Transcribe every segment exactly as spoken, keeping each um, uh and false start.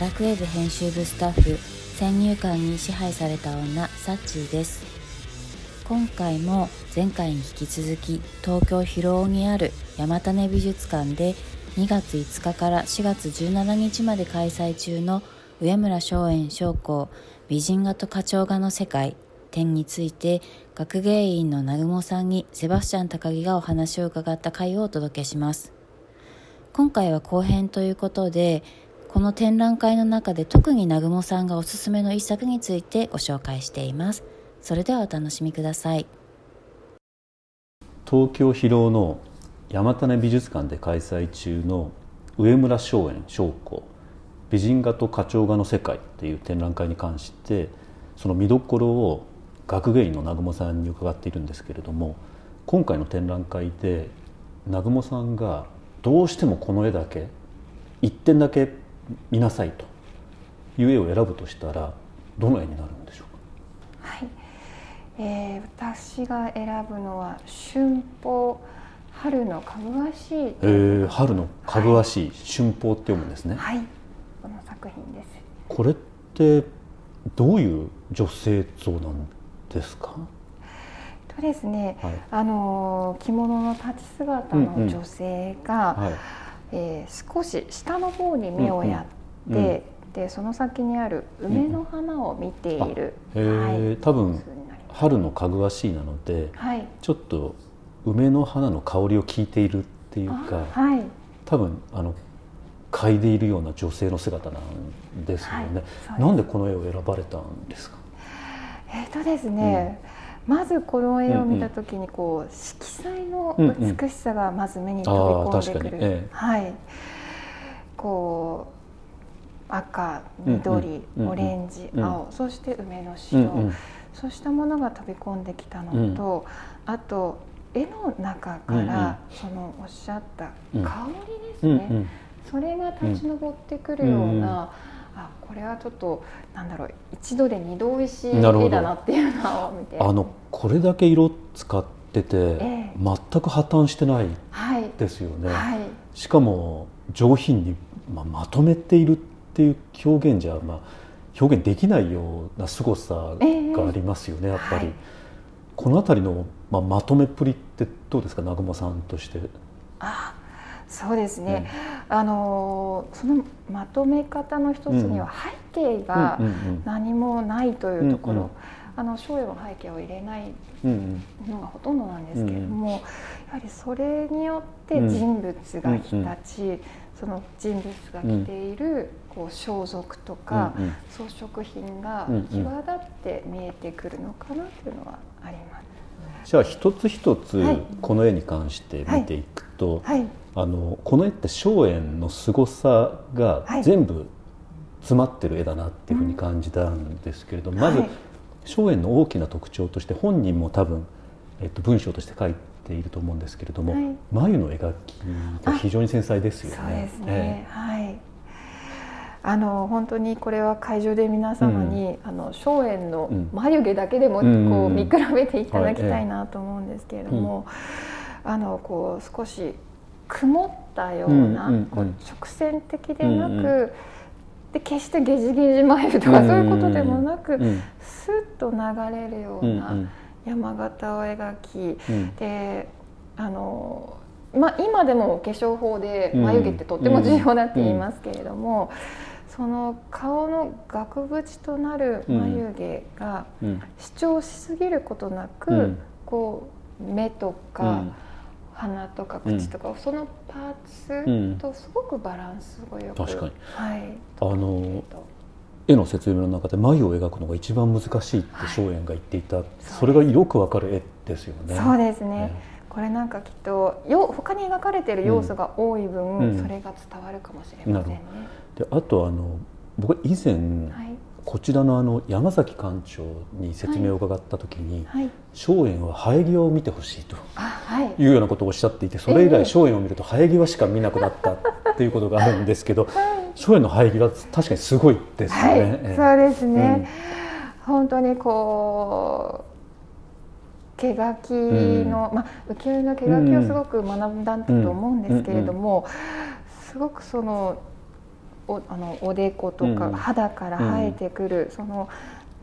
ラクエブ編集部スタッフ、先入観に支配された女サッチーです。今回も前回に引き続き東京広尾にある山種美術館でにがついつかからしがつじゅうしちにちまで開催中の上村松園松校美人画と花鳥画の世界展について、学芸員の南雲さんにセバスチャン高木がお話を伺った回をお届けします。今回は後編ということで、この展覧会の中で特に南雲さんがおすすめの一作についてご紹介しています。それではお楽しみください。東京広尾の山種美術館で開催中の上村松園松校美人画と花鳥画の世界という展覧会に関して、その見どころを学芸員の南雲さんに伺っているんですけれども、今回の展覧会で南雲さんがどうしてもこの絵だけいってんだけ見なさいという絵を選ぶとしたら、どの絵になるんでしょうか。はい、えー、私が選ぶのは春峰、春のかぐわしい、えー、春のかぐわしい、はい、春峰って読むんですね。はい、この作品です。これってどういう女性像なんですか。とですね、はい、あの着物の立ち姿の女性が、うんうん、はい、えー、少し下の方に目をやって、うんうん、でその先にある梅の花を見ている、うん、はい、多分春のかぐわしいなので、はい、ちょっと梅の花の香りを聞いているっていうか、はい、多分あの嗅いでいるような女性の姿なんですよね、はい、そうです。なんでこの絵を選ばれたんですか。えーとですね、うん、まずこの絵を見たときにこう色彩の美しさがまず目に飛び込んでくる、うんうん、ええ、はい、こう赤、緑、うんうん、オレンジ、うんうん、青、そして梅の白、うんうん、そうしたものが飛び込んできたのと、うん、あと絵の中からそのおっしゃった香りですね、うんうん、それが立ち上ってくるような、うんうん、あ、これはちょっとなんだろう、一度で二度おいしい絵だなっていうのを見て、あのこれだけ色使ってて、えー、全く破綻してないですよね、はいはい、しかも上品に、まあ、まとめているっていう表現じゃ、まあ、表現できないような凄さがありますよね、えー、やっぱり、はい、このあたりの、まあ、まとめっぷりってどうですか、南雲さんとして。あ、そうですね、うん、あのそのまとめ方の一つには背景が何もないというところ、うんうんうん、あの松園の背景を入れないのがほとんどなんですけれども、うんうん、やはりそれによって人物が引き立ち、うんうん、その人物が着ているこう装束とか装飾品が際立って見えてくるのかなというのはあります。じゃあ一つ一つこの絵に関して見ていくと、はいはいはい、あのこの絵って松園の凄さが全部詰まってる絵だなっていうふうに感じたんですけれども、はい、まず松園の大きな特徴として、本人も多分、えっと、文章として書いていると思うんですけれども、はい、眉の描きが非常に繊細ですよね。そうですね、ええ、はい、あの本当にこれは会場で皆様に、うん、あの松園の眉毛だけでもこう、うん、見比べていただきたいなと思うんですけれども、はい、あのこう少し曇ったような、うんうんうん、こう直線的でなく、うんうん、で決してゲジゲジ眉とかそういうことでもなく、うんうん、スッと流れるような山形を描き、うんうん、であのまあ、今でも化粧法で眉毛ってとっても重要だって言いますけれども、うんうんうん、その顔の額縁となる眉毛が主張しすぎることなく、うん、こう目とか、うん鼻とか口とか、うん、そのパーツとすごくバランスがよく、うん、確かに、はい、あの絵の説明の中で眉を描くのが一番難しいって松園が言っていた、はい、それがよくわかる絵ですよね。そうですね、ね、これなんかきっとよ他に描かれている要素が多い分、うん、それが伝わるかもしれませんね、うん、であとあの僕以前、はい、こちらのあの山崎館長に説明を伺ったときに、はいはい、松園は生え際を見てほしいというようなことをおっしゃっていて、それ以来松園を見ると生え際しか見なくなったっていうことがあるんですけど、松園の生え際確かにすごいですよね、はい、えー、そうですね、うん、本当にこう毛書きの、うん、まあ、浮世絵の毛書きをすごく学んだと思うんですけれども、うんうんうんうん、すごくそのお, あのおでことか、うん、肌から生えてくる、うん、その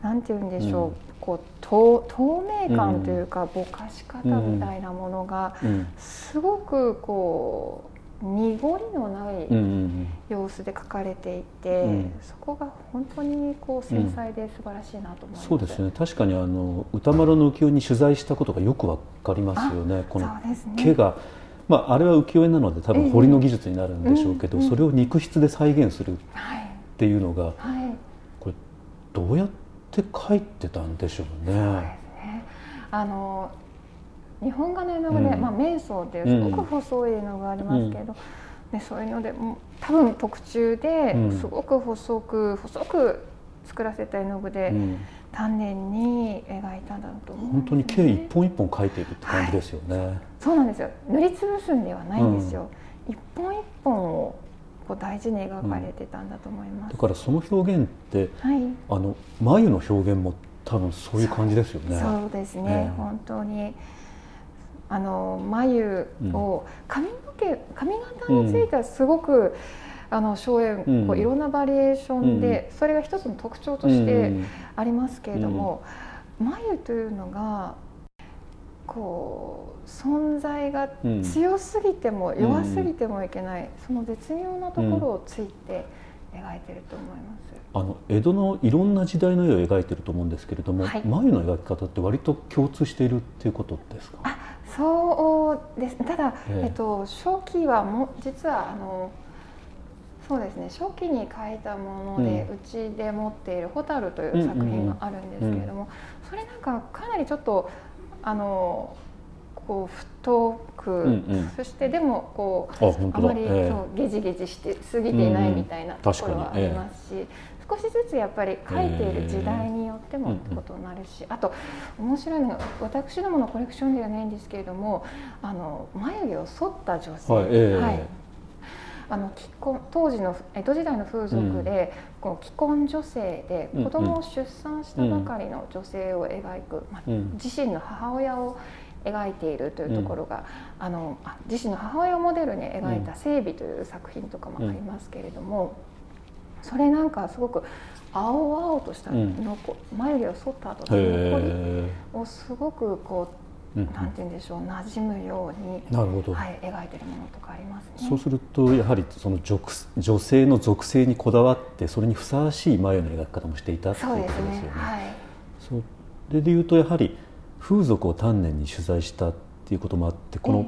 なんて言うんでしょう、うん、こう 透, 透明感というか、うん、ぼかし方みたいなものが、うん、すごくこう濁りのない様子で描かれていて、うん、そこが本当にこう繊細で素晴らしいなと思います。そうですね。確かにあの歌丸の浮世絵に取材したことがよくわかりますよね。この毛が、まあ、あれは浮世絵なので多分彫りの技術になるんでしょうけど、それを肉筆で再現するっていうのが、はい、これどうやって描いてたんでしょうね。そうですね。あの日本画の絵の具で、うん、まあ、瞑想っていうすごく細い絵の具がありますけど、うん、でそういうので多分特注ですごく細く細く作らせた絵の具で、うん、丹念に描いたんだと思うんですね。本当に毛一本一本描いていくって感じですよね、はい、そうなんですよ。塗りつぶすんではないんですよ、うん、一本一本をこう大事に描かれてたんだと思います、うん、だからその表現って、はい、あの眉の表現も多分そういう感じですよね。そう、そうですね、ね、本当にあの眉を髪の毛、髪型についてはすごく、うん、あの荘園、こういろんなバリエーションで、うん、それが一つの特徴としてありますけれども、うん、眉というのがこう存在が強すぎても弱すぎてもいけない、うん、その絶妙なところをついて描いてると思います。あの江戸のいろんな時代の絵を描いてると思うんですけれども、はい、眉の描き方って割と共通しているっていうことですか？あ、そうです。ただ、えーえっと、初期はも実はあのそうですね、初期に描いたもので、うん、うちで持っている「蛍」という作品があるんですけれども、それなんかかなりちょっとあのこう太く、うん、うん、そしてでもこう あ, あまり、えー、そうゲジゲジして過ぎていないみたいなところはありますし。うんうん、少しずつやっぱり描いている時代によってもってことになるし、あと面白いのが私どものコレクションではないんですけれども、あの眉毛を剃った女性、はい、えーはい、あの既婚当時の江戸時代の風俗で、うん、こう既婚女性で子供を出産したばかりの女性を描く、まあ、自身の母親を描いているというところが、うん、あの自身の母親をモデルに描いた「整備」という作品とかもありますけれども。それなんかすごく青々としたのこ、うん、眉毛を剃った後の残りをすごくこう、なんて言うんでしょう、馴染むように、なるほど、はい、描いてるものとかありますね。そうするとやはりその 女, 女性の属性にこだわってそれにふさわしい眉の描き方もしていたっていうことですよね。そうですね、はい、それでいうとやはり風俗を丹念に取材したっていうこともあって、この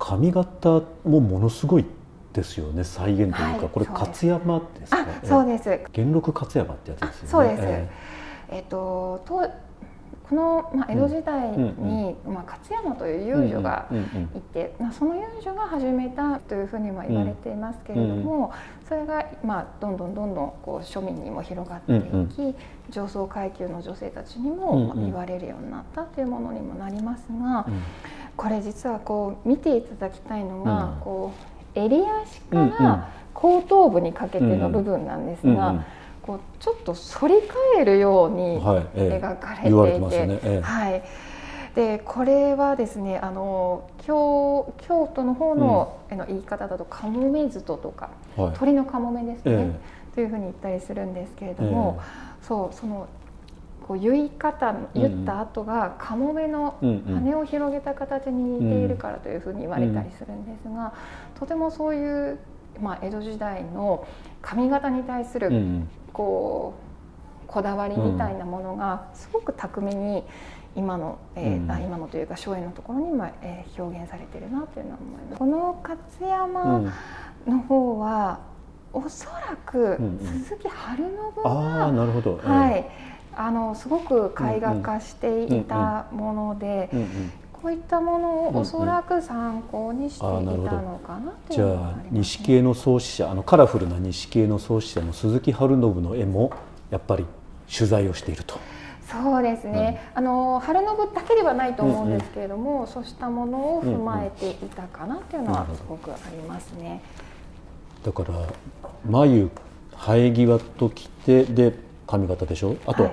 髪型もものすごいですよね、再現というか、はい、これ勝山ですか？あ、そうです。元禄勝山ってやつですよね。そうです、えーえー、ととこの、まあ、江戸時代に、うん、まあ、勝山という遊女がいて、うんうんうん、その遊女が始めたというふうにも言われていますけれども、うん、それが、まあ、どんどんどんどんこう庶民にも広がっていき、うんうん、上層階級の女性たちにも、うんうん、まあ、言われるようになったというものにもなりますが、うん、これ実はこう見ていただきたいのが、うん、こう襟足から後頭部にかけての部分なんですが、うんうん、こうちょっと反り返るように描かれていて、はい、ええ、言われてますね、ええ、はい、でこれはですね、あの 京, 京都の方 の,、うん、の言い方だとカモメズトとか、はい、鳥のカモメですね、ええというふうに言ったりするんですけれども、ええ、そう、そのこう結い方言った後がカモメの羽を広げた形に似ているからというふうに言われたりするんですが、とてもそういう、まあ、江戸時代の髪型に対するこうこだわりみたいなものがすごく巧みに今の、えー、今のというか荘園のところに今、えー、表現されているなというのは思います。この勝山の方はおそらく鈴木春信が、あー、なるほど、はい、あのすごく絵画化していたもので、うんうん、こういったものをおそらく参考にしていたのかなというのがありますね。じゃあ錦絵の創始者、あのカラフルな錦絵の創始者の鈴木春信の絵もやっぱり取材をしていると。そうですね、うん、あの春信だけではないと思うんですけれども、うんうん、そうしたものを踏まえていたかなというのはすごくありますね。だから眉、生え際ときてで髪型でしょ。あと、はい、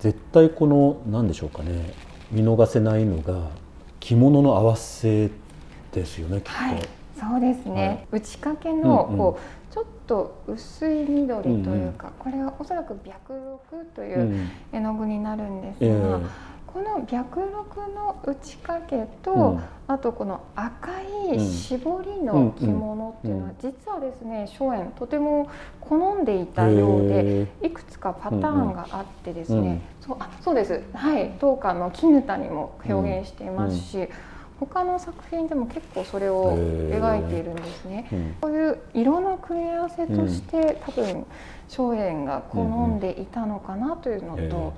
絶対この何でしょうかね、見逃せないのが着物の合わせですよね、きっと。はい、そうですね、はい、打ち掛けのこう、うんうん、ちょっと薄い緑というか、うんうん、これはおそらく白緑という絵の具になるんですが、うんうん、この白緑の打ち掛けと、うん、あとこの赤い絞りの着物っていうのは実はですね、荘園とても好んでいたようで、いくつかパターンがあってですね、うんうん、そう、あ、そうです、はい、当館の絹田にも表現していますし、うんうん、他の作品でも結構それを描いているんですね。えーうん、こういう色の組み合わせとして、うん、多分荘園が好んでいたのかなというのと、うんうんえー、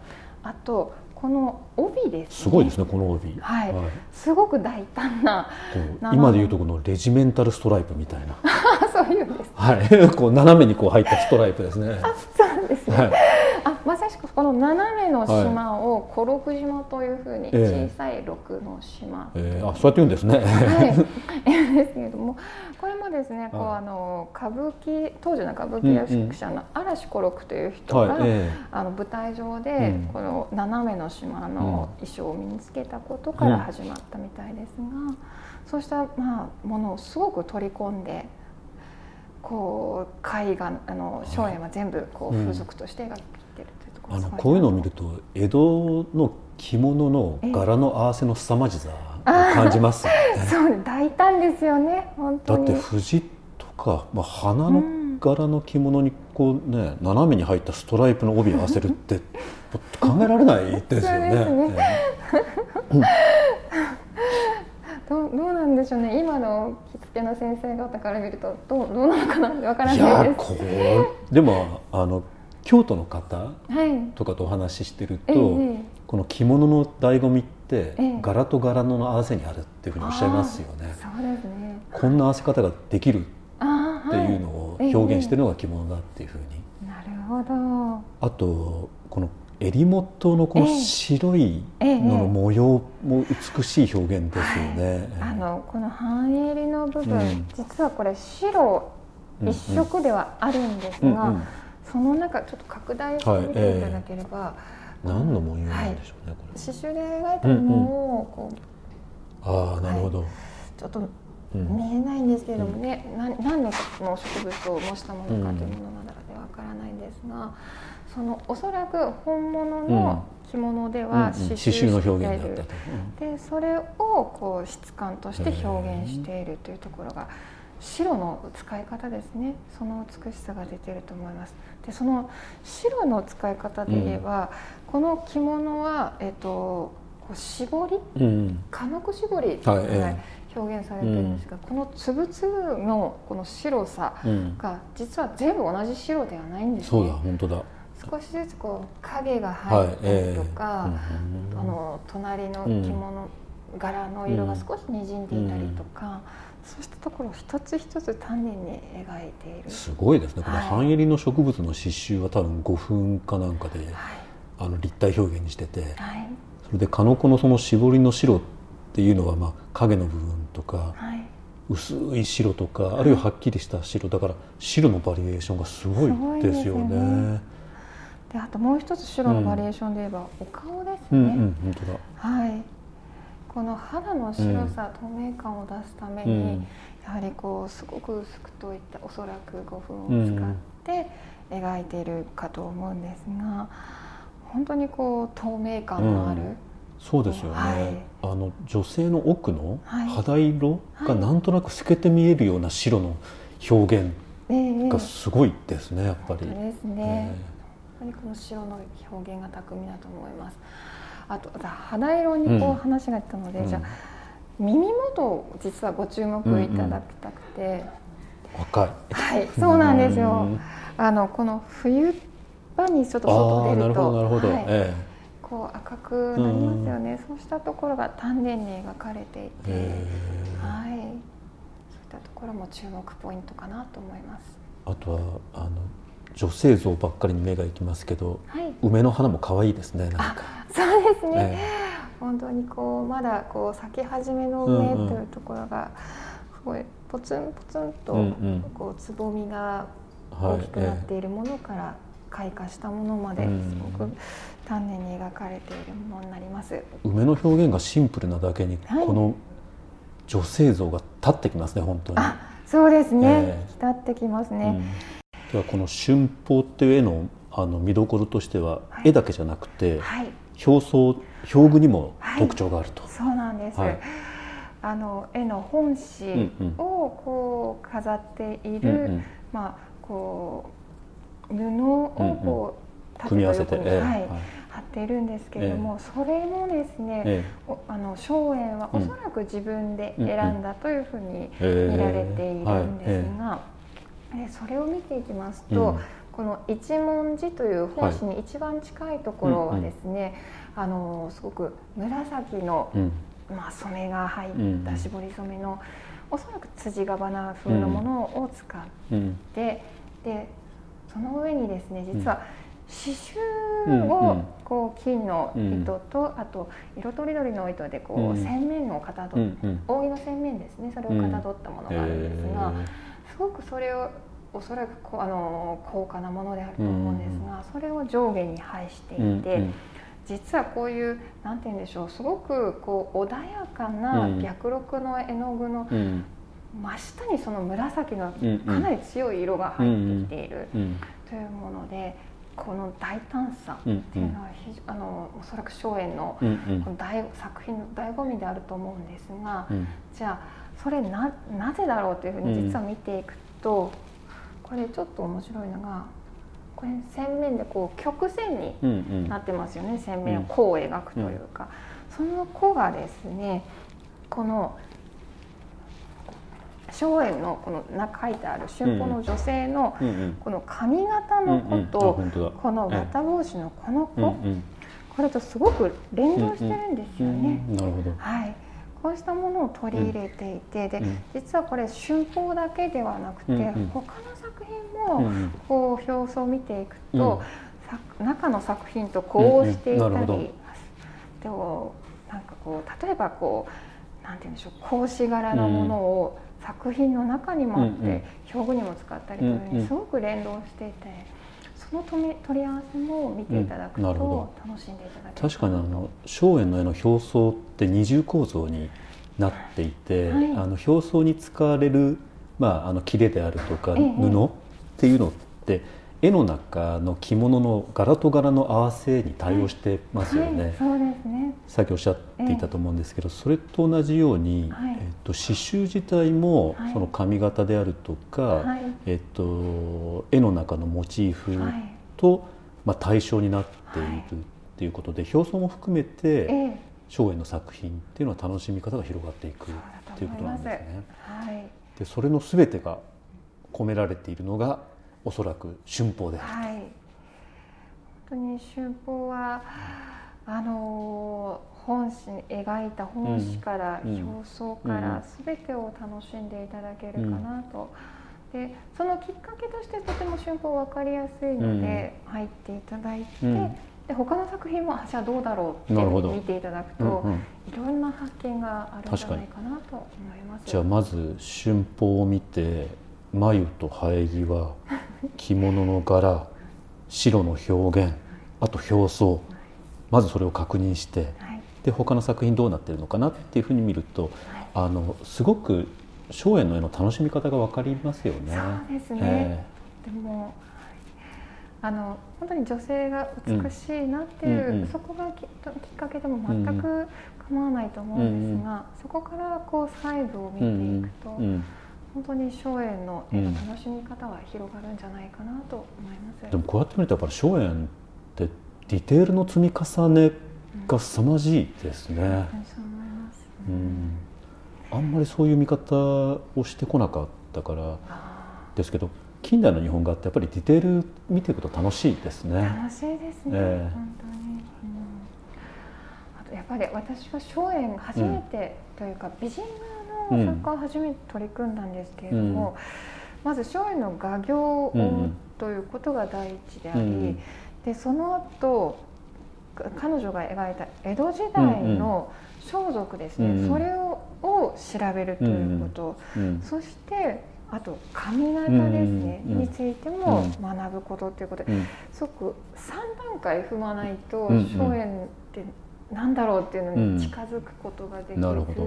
あとこの帯ですね。すごいですねこの帯。はい。はい、すごく大胆な。今でいうとこのレジメンタルストライプみたいな。そういうんです。はい。こう斜めにこう入ったストライプですね。あ、そうですね。はい、あ、まさしくこの斜めの島を小六島というふうに、小さい六の島、えーえー、あ、そうやって言うんですね。はい、ですけれどもこれもですね、こう、はい、あの歌舞伎、当時の歌舞伎役者の嵐小六という人が、うんうん、あの舞台上でこの斜めの島の衣装を身につけたことから始まったみたいですが、うん、そうした、まあ、ものをすごく取り込んで、こう絵画の荘園は全部こう風俗として描いているというところ、うん、あのこういうのを見ると江戸の着物の柄の合わせの凄まじさを感じます、ね、そう大胆ですよね本当に。だって藤とか、まあ、花の柄の着物にこう、ね、うん、斜めに入ったストライプの帯を合わせるって考えられないですよね。そうですね、えーうんど, どうなんでしょうね、今の着付けの先生方から見るとど う, どうなのかなって分からないです。いやでもあの京都の方とかとお話ししてると、はいええ、この着物の醍醐味って、ええ、柄と柄の合わせにあるっていうふうにおっしゃいますよ ね。 そうですね、こんな合わせ方ができるっていうのを表現してるのが着物だっていうふうに、ええ、なるほど。あとこの襟元のこの白いのの模様も美しい表現ですよね、ええええ、はい、あのこの半襟の部分、うん、実はこれ白一色ではあるんですが、うんうん、その中ちょっと拡大してみていただければ、はいええ、何の模様なんでしょうね、はい、これ刺繍で描いたものをこう、うんうん、ああなるほど、はい、ちょっと見えないんですけれどもね、うん、な何の植物を模したものかというものなのかわからないんですが、そのおそらく本物の着物では刺繍の表現だったと、うん、でそれをこう質感として表現しているというところが、白の使い方ですね、その美しさが出ていると思います。でその白の使い方で言えば、うん、この着物は、えっと、こう絞り、うん、寡黙絞りというのが表現されているんですが、うん、このつぶつぶのこの白さが実は全部同じ白ではないんですね。そうだ本当だ。少しずつこう影が入ったりとか、はいえー、あの隣の着物、うん、柄の色が少しにじんでいたりとか、うん、そうしたところを一つ一つ丹念に描いている。すごいですね、はい、この半襟の植物の刺繍は多分ごふんかなんかで、はい、あの立体表現にしてて、はい、それで鹿の子のその絞りの白っていうのは、まあ、影の部分とか、はい、薄い白とか、あるいははっきりした白だから、白のバリエーションがすごいですよね。であともう一つ白のバリエーションで言えば、お顔ですね、うんうんうん、本当だ、はい、この肌の白さ、うん、透明感を出すために、うん、やはりこうすごく薄くといったおそらくごふんを使って描いているかと思うんですが、本当にこう透明感のある、うん、そうですよね、はい、あの女性の奥の肌色がなんとなく透けて見えるような白の表現がすごいですね、やっぱり、はい、本当ですね、えーこの白の表現が巧みだと思います。あと肌色にこう話があったので、うん、じゃあ耳元を実はご注目いただきたくて、うんうん、若い、はい、そうなんですよ、うん、あのこの冬場にちょっと外出ると、はいええ、こう赤くなりますよね、うん、そうしたところが丹念に描かれていて、はい、そういったところも注目ポイントかなと思います。あとはあの女性像ばっかりに目がいきますけど、はい、梅の花も可愛いですね、なんか。あ、そうですね、えー、本当にこうまだこう咲き始めの梅というところが、すごいポツンポツンとこうつぼみが大きくなっているものから開花したものまで、すごく丹念に描かれているものになります。梅の表現がシンプルなだけに、はい、この女性像が立ってきますね、本当に。あ、そうですね、えー、立ってきますね。うん、ではこの春峰っていう絵のあの見どころとしては、はい、絵だけじゃなくて、はい、表層表具にも特徴があると。はい、そうなんです。はい、あの絵の本紙をこう飾っている、うんうん、まあこう布をこう立て組み合わせて、はい、はい、貼っているんですけれども、えー、それもですね、えー、あの松園はおそらく自分で選んだというふうに見られているんですが、それを見ていきますと、うん、この一文字という本紙に一番近いところはですね、はい、あのすごく紫の、うん、まあ染めが入った絞り染めの、おそらく辻が花風のものを使って、うん、でその上にですね、実は刺繍をこう金の糸と、あと色とりどりの糸でこう線面をかたどって、扇の線面ですね、それをかたどったものがあるんですが、すごくそれをおそらくこうあの高価なものであると思うんですが、それを上下に配していて。実はこういうなんて言うんでしょう、すごくこう穏やかな白録の絵の具の真下にその紫のかなり強い色が入ってきているというもので、この大胆さっていうのは非常、あのおそらく松園のこの大作品の醍醐味であると思うんですが、じゃあそれ な, なぜだろうというふうに実は見ていくと、これちょっと面白いのが。これ線面でこう曲線になってますよね、うん、うん、線面を弧を描くというか、うん、うん、その弧がですね、この松園のこの書いてある春峰の女性のこの髪型の弧とこの綿帽子のこの弧、これとすごく連動してるんですよね。なるほど。はい、こうしたものを取り入れていて、で実はこれ春峰だけではなくて、他の作品もこう表層を見ていくと、中の作品とこうしていたり、でもなんかこう例えばこうなんていうんでしょう、格子柄のものを作品の中にもあって表具にも使ったりというふうにすごく連動していて。その取り合わせも見ていただくと楽しんでいただける、うん、確かにあの松園の絵の表層って二重構造になっていて、はい、あの表層に使われる、まあ、あの切れであるとか布っていうのって、ええ、絵の中の着物の柄と柄の合わせに対応してますよね。さっきおっしゃっていたと思うんですけど、それと同じように、はい、えっと、刺繍自体もその髪型であるとか、はい、えっと、絵の中のモチーフと、はい、まあ、対象になっているっていうことで、はい、表層も含めて、ええ、松園の作品っていうのは楽しみ方が広がっていくっていうことなんですね。はい、でそれの全てが込められているのがおそらく春峰であると。はい、本当に春峰はあの本紙描いた本紙から、うん、表層から全てを楽しんでいただけるかなと、うん、でそのきっかけとしてとても春峰分かりやすいので入っていただいて、うん、で他の作品もじゃあどうだろうって見ていただくと、うん、うん、いろんな発見があるんじゃないかなと思います。じゃあまず春峰を見て、眉と生え際、着物の柄、白の表現、あと表層、まずそれを確認して、はい、で他の作品どうなってるのかなっていうふうに見ると、はい、あのすごく松園の絵の楽しみ方が分かりますよね。そうですね。えー、でもあの本当に女性が美しいなっていう、うん、そこが き, きっかけでも全く構わないと思うんですが、うん、そこからこう細部を見ていくと。うんうんうん、本当に松園の絵の楽しみ方は広がるんじゃないかなと思います。うん、でもこうやって見るとやっぱり松園ってディテールの積み重ねが凄まじいですね。うん、うん、あんまりそういう見方をしてこなかったからですけど、近代の日本画ってやっぱりディテール見ていくと楽しいですね。楽しいですね。えー、本当に。うん、あとやっぱり私は松園初めてというか、うん、美人画作家を初めて取り組んだんですけれども、うん、まず松園の画業を追うということが第一であり、うん、でその後彼女が描いた江戸時代の装束ですね、うん、それを、を調べるということ、うんうん、そしてあと髪型ですね、うん、についても学ぶことということで、うん、すごくさん段階踏まないと松園って何だろうっていうのに近づくことができる。うん、なるほど。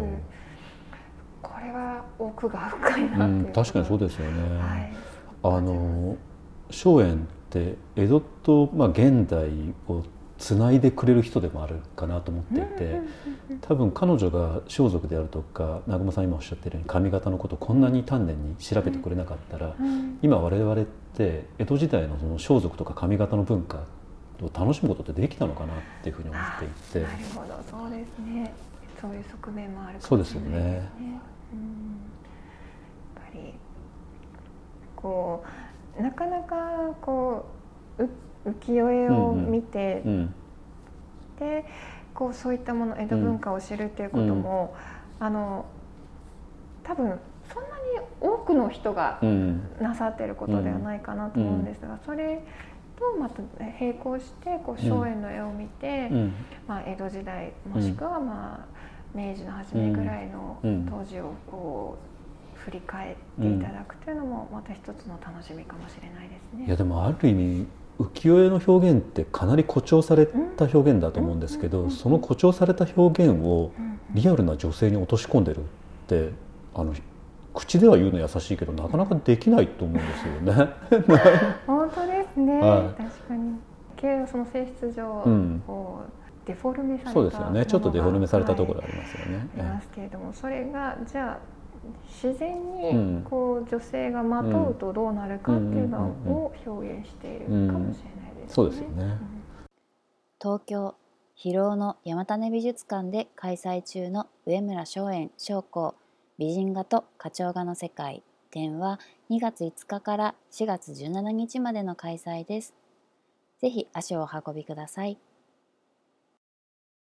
これは奥が深いなっていう、うん、確かにそうですよね、はい、あの松園って江戸と、まあ、現代をつないでくれる人でもあるかなと思っていて、多分彼女が装束であるとか、南雲さん今おっしゃってるように髪型のことをこんなに丹念に調べてくれなかったら、うんうん、今我々って江戸時代のその装束とか髪型の文化を楽しむことってできたのかなっていうふうに思っていて、なるほど、そうですね、そういう側面もあるかもしれないですね。そうですよね、うん、やっぱりこうなかなかこうう浮世絵を見て、うんうん、でこうそういったもの江戸文化を知るっていうことも、うん、あの多分そんなに多くの人がなさっていることではないかなと思うんですが、それとまた並行してこう松園の絵を見て、うん、まあ、江戸時代もしくはまあ明治の初めぐらいの当時をこう振り返っていただくというのもまた一つの楽しみかもしれないですね。いやでもある意味浮世絵の表現ってかなり誇張された表現だと思うんですけど、その誇張された表現をリアルな女性に落とし込んでるって、あの口では言うの優しいけどなかなかできないと思うんですよね本当ですね、はい、確かにその性質上、うん、こうデフォルメされた、そうですよね、ちょっとデフォルメされたところありますよね、はい、ありますけれども、それがじゃあ自然にこう女性がまとうとどうなるかっていうのを表現しているかもしれないですね。そうですよね、うん、東京広尾の山種美術館で開催中の上村松園松子美人画と花鳥画の世界展はにがついつかからしがつじゅうしちにちまでの開催です。ぜひ足をお運びください。